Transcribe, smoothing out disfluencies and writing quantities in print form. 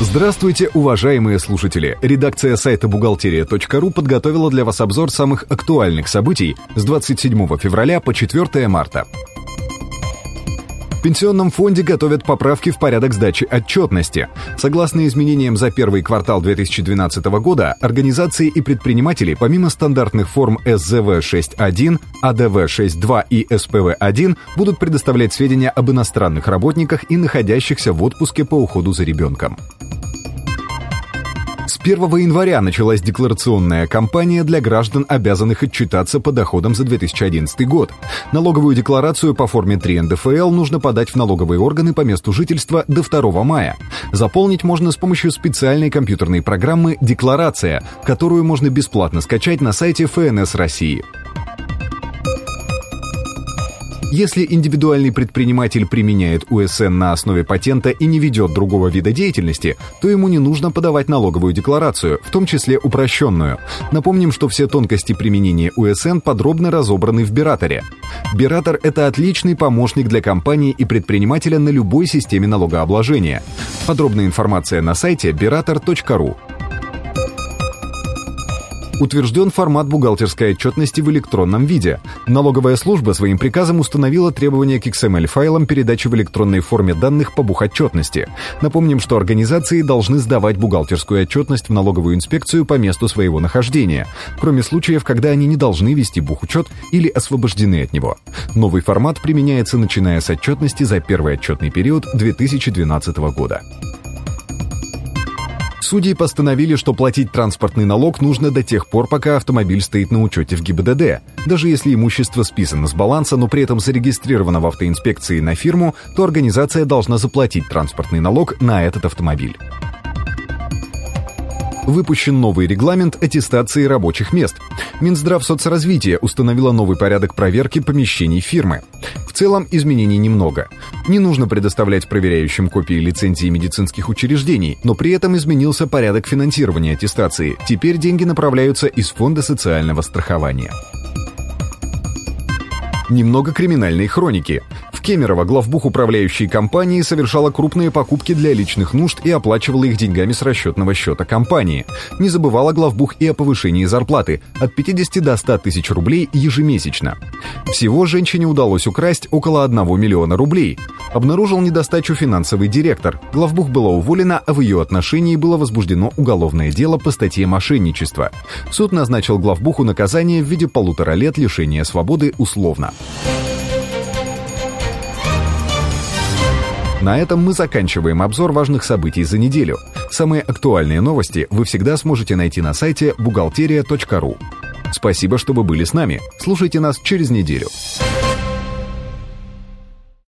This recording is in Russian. Здравствуйте, уважаемые слушатели! Редакция сайта «Бухгалтерия.ру» подготовила для вас обзор самых актуальных событий с 27 февраля по 4 марта. В Пенсионном фонде готовят поправки в порядок сдачи отчетности. Согласно изменениям за первый квартал 2012 года, организации и предприниматели помимо стандартных форм СЗВ-6-1, АДВ-6-2 и СПВ-1 будут предоставлять сведения об иностранных работниках и находящихся в отпуске по уходу за ребенком. С 1 января началась декларационная кампания для граждан, обязанных отчитаться по доходам за 2011 год. Налоговую декларацию по форме 3-НДФЛ нужно подать в налоговые органы по месту жительства до 2 мая. Заполнить можно с помощью специальной компьютерной программы «Декларация», которую можно бесплатно скачать на сайте ФНС России. Если индивидуальный предприниматель применяет УСН на основе патента и не ведет другого вида деятельности, то ему не нужно подавать налоговую декларацию, в том числе упрощенную. Напомним, что все тонкости применения УСН подробно разобраны в Бераторе. Бератор – это отличный помощник для компании и предпринимателя на любой системе налогообложения. Подробная информация на сайте beratор.ru. Утвержден формат бухгалтерской отчетности в электронном виде. Налоговая служба своим приказом установила требования к XML-файлам передачи в электронной форме данных по бухотчетности. Напомним, что организации должны сдавать бухгалтерскую отчетность в налоговую инспекцию по месту своего нахождения, кроме случаев, когда они не должны вести бухучет или освобождены от него. Новый формат применяется начиная с отчетности за первый отчетный период 2012 года. Судьи постановили, что платить транспортный налог нужно до тех пор, пока автомобиль стоит на учете в ГИБДД. Даже если имущество списано с баланса, но при этом зарегистрировано в автоинспекции на фирму, то организация должна заплатить транспортный налог на этот автомобиль. Выпущен новый регламент аттестации рабочих мест. Минздрав соцразвития установила новый порядок проверки помещений фирмы. В целом изменений немного. Не нужно предоставлять проверяющим копии лицензии медицинских учреждений, но при этом изменился порядок финансирования аттестации. Теперь деньги направляются из Фонда социального страхования. Немного криминальной хроники. В Кемерово главбух управляющей компании совершала крупные покупки для личных нужд и оплачивала их деньгами с расчетного счета компании. Не забывала главбух и о повышении зарплаты от 50 до 100 тысяч рублей ежемесячно. Всего женщине удалось украсть около 1 миллиона рублей. Обнаружил недостачу финансовый директор. Главбух была уволена, а в ее отношении было возбуждено уголовное дело по статье «Мошенничество». Суд назначил главбуху наказание в виде 1,5 лет лишения свободы условно. На этом мы заканчиваем обзор важных событий за неделю. Самые актуальные новости вы всегда сможете найти на сайте бухгалтерия.ру. Спасибо, что вы были с нами. Слушайте нас через неделю.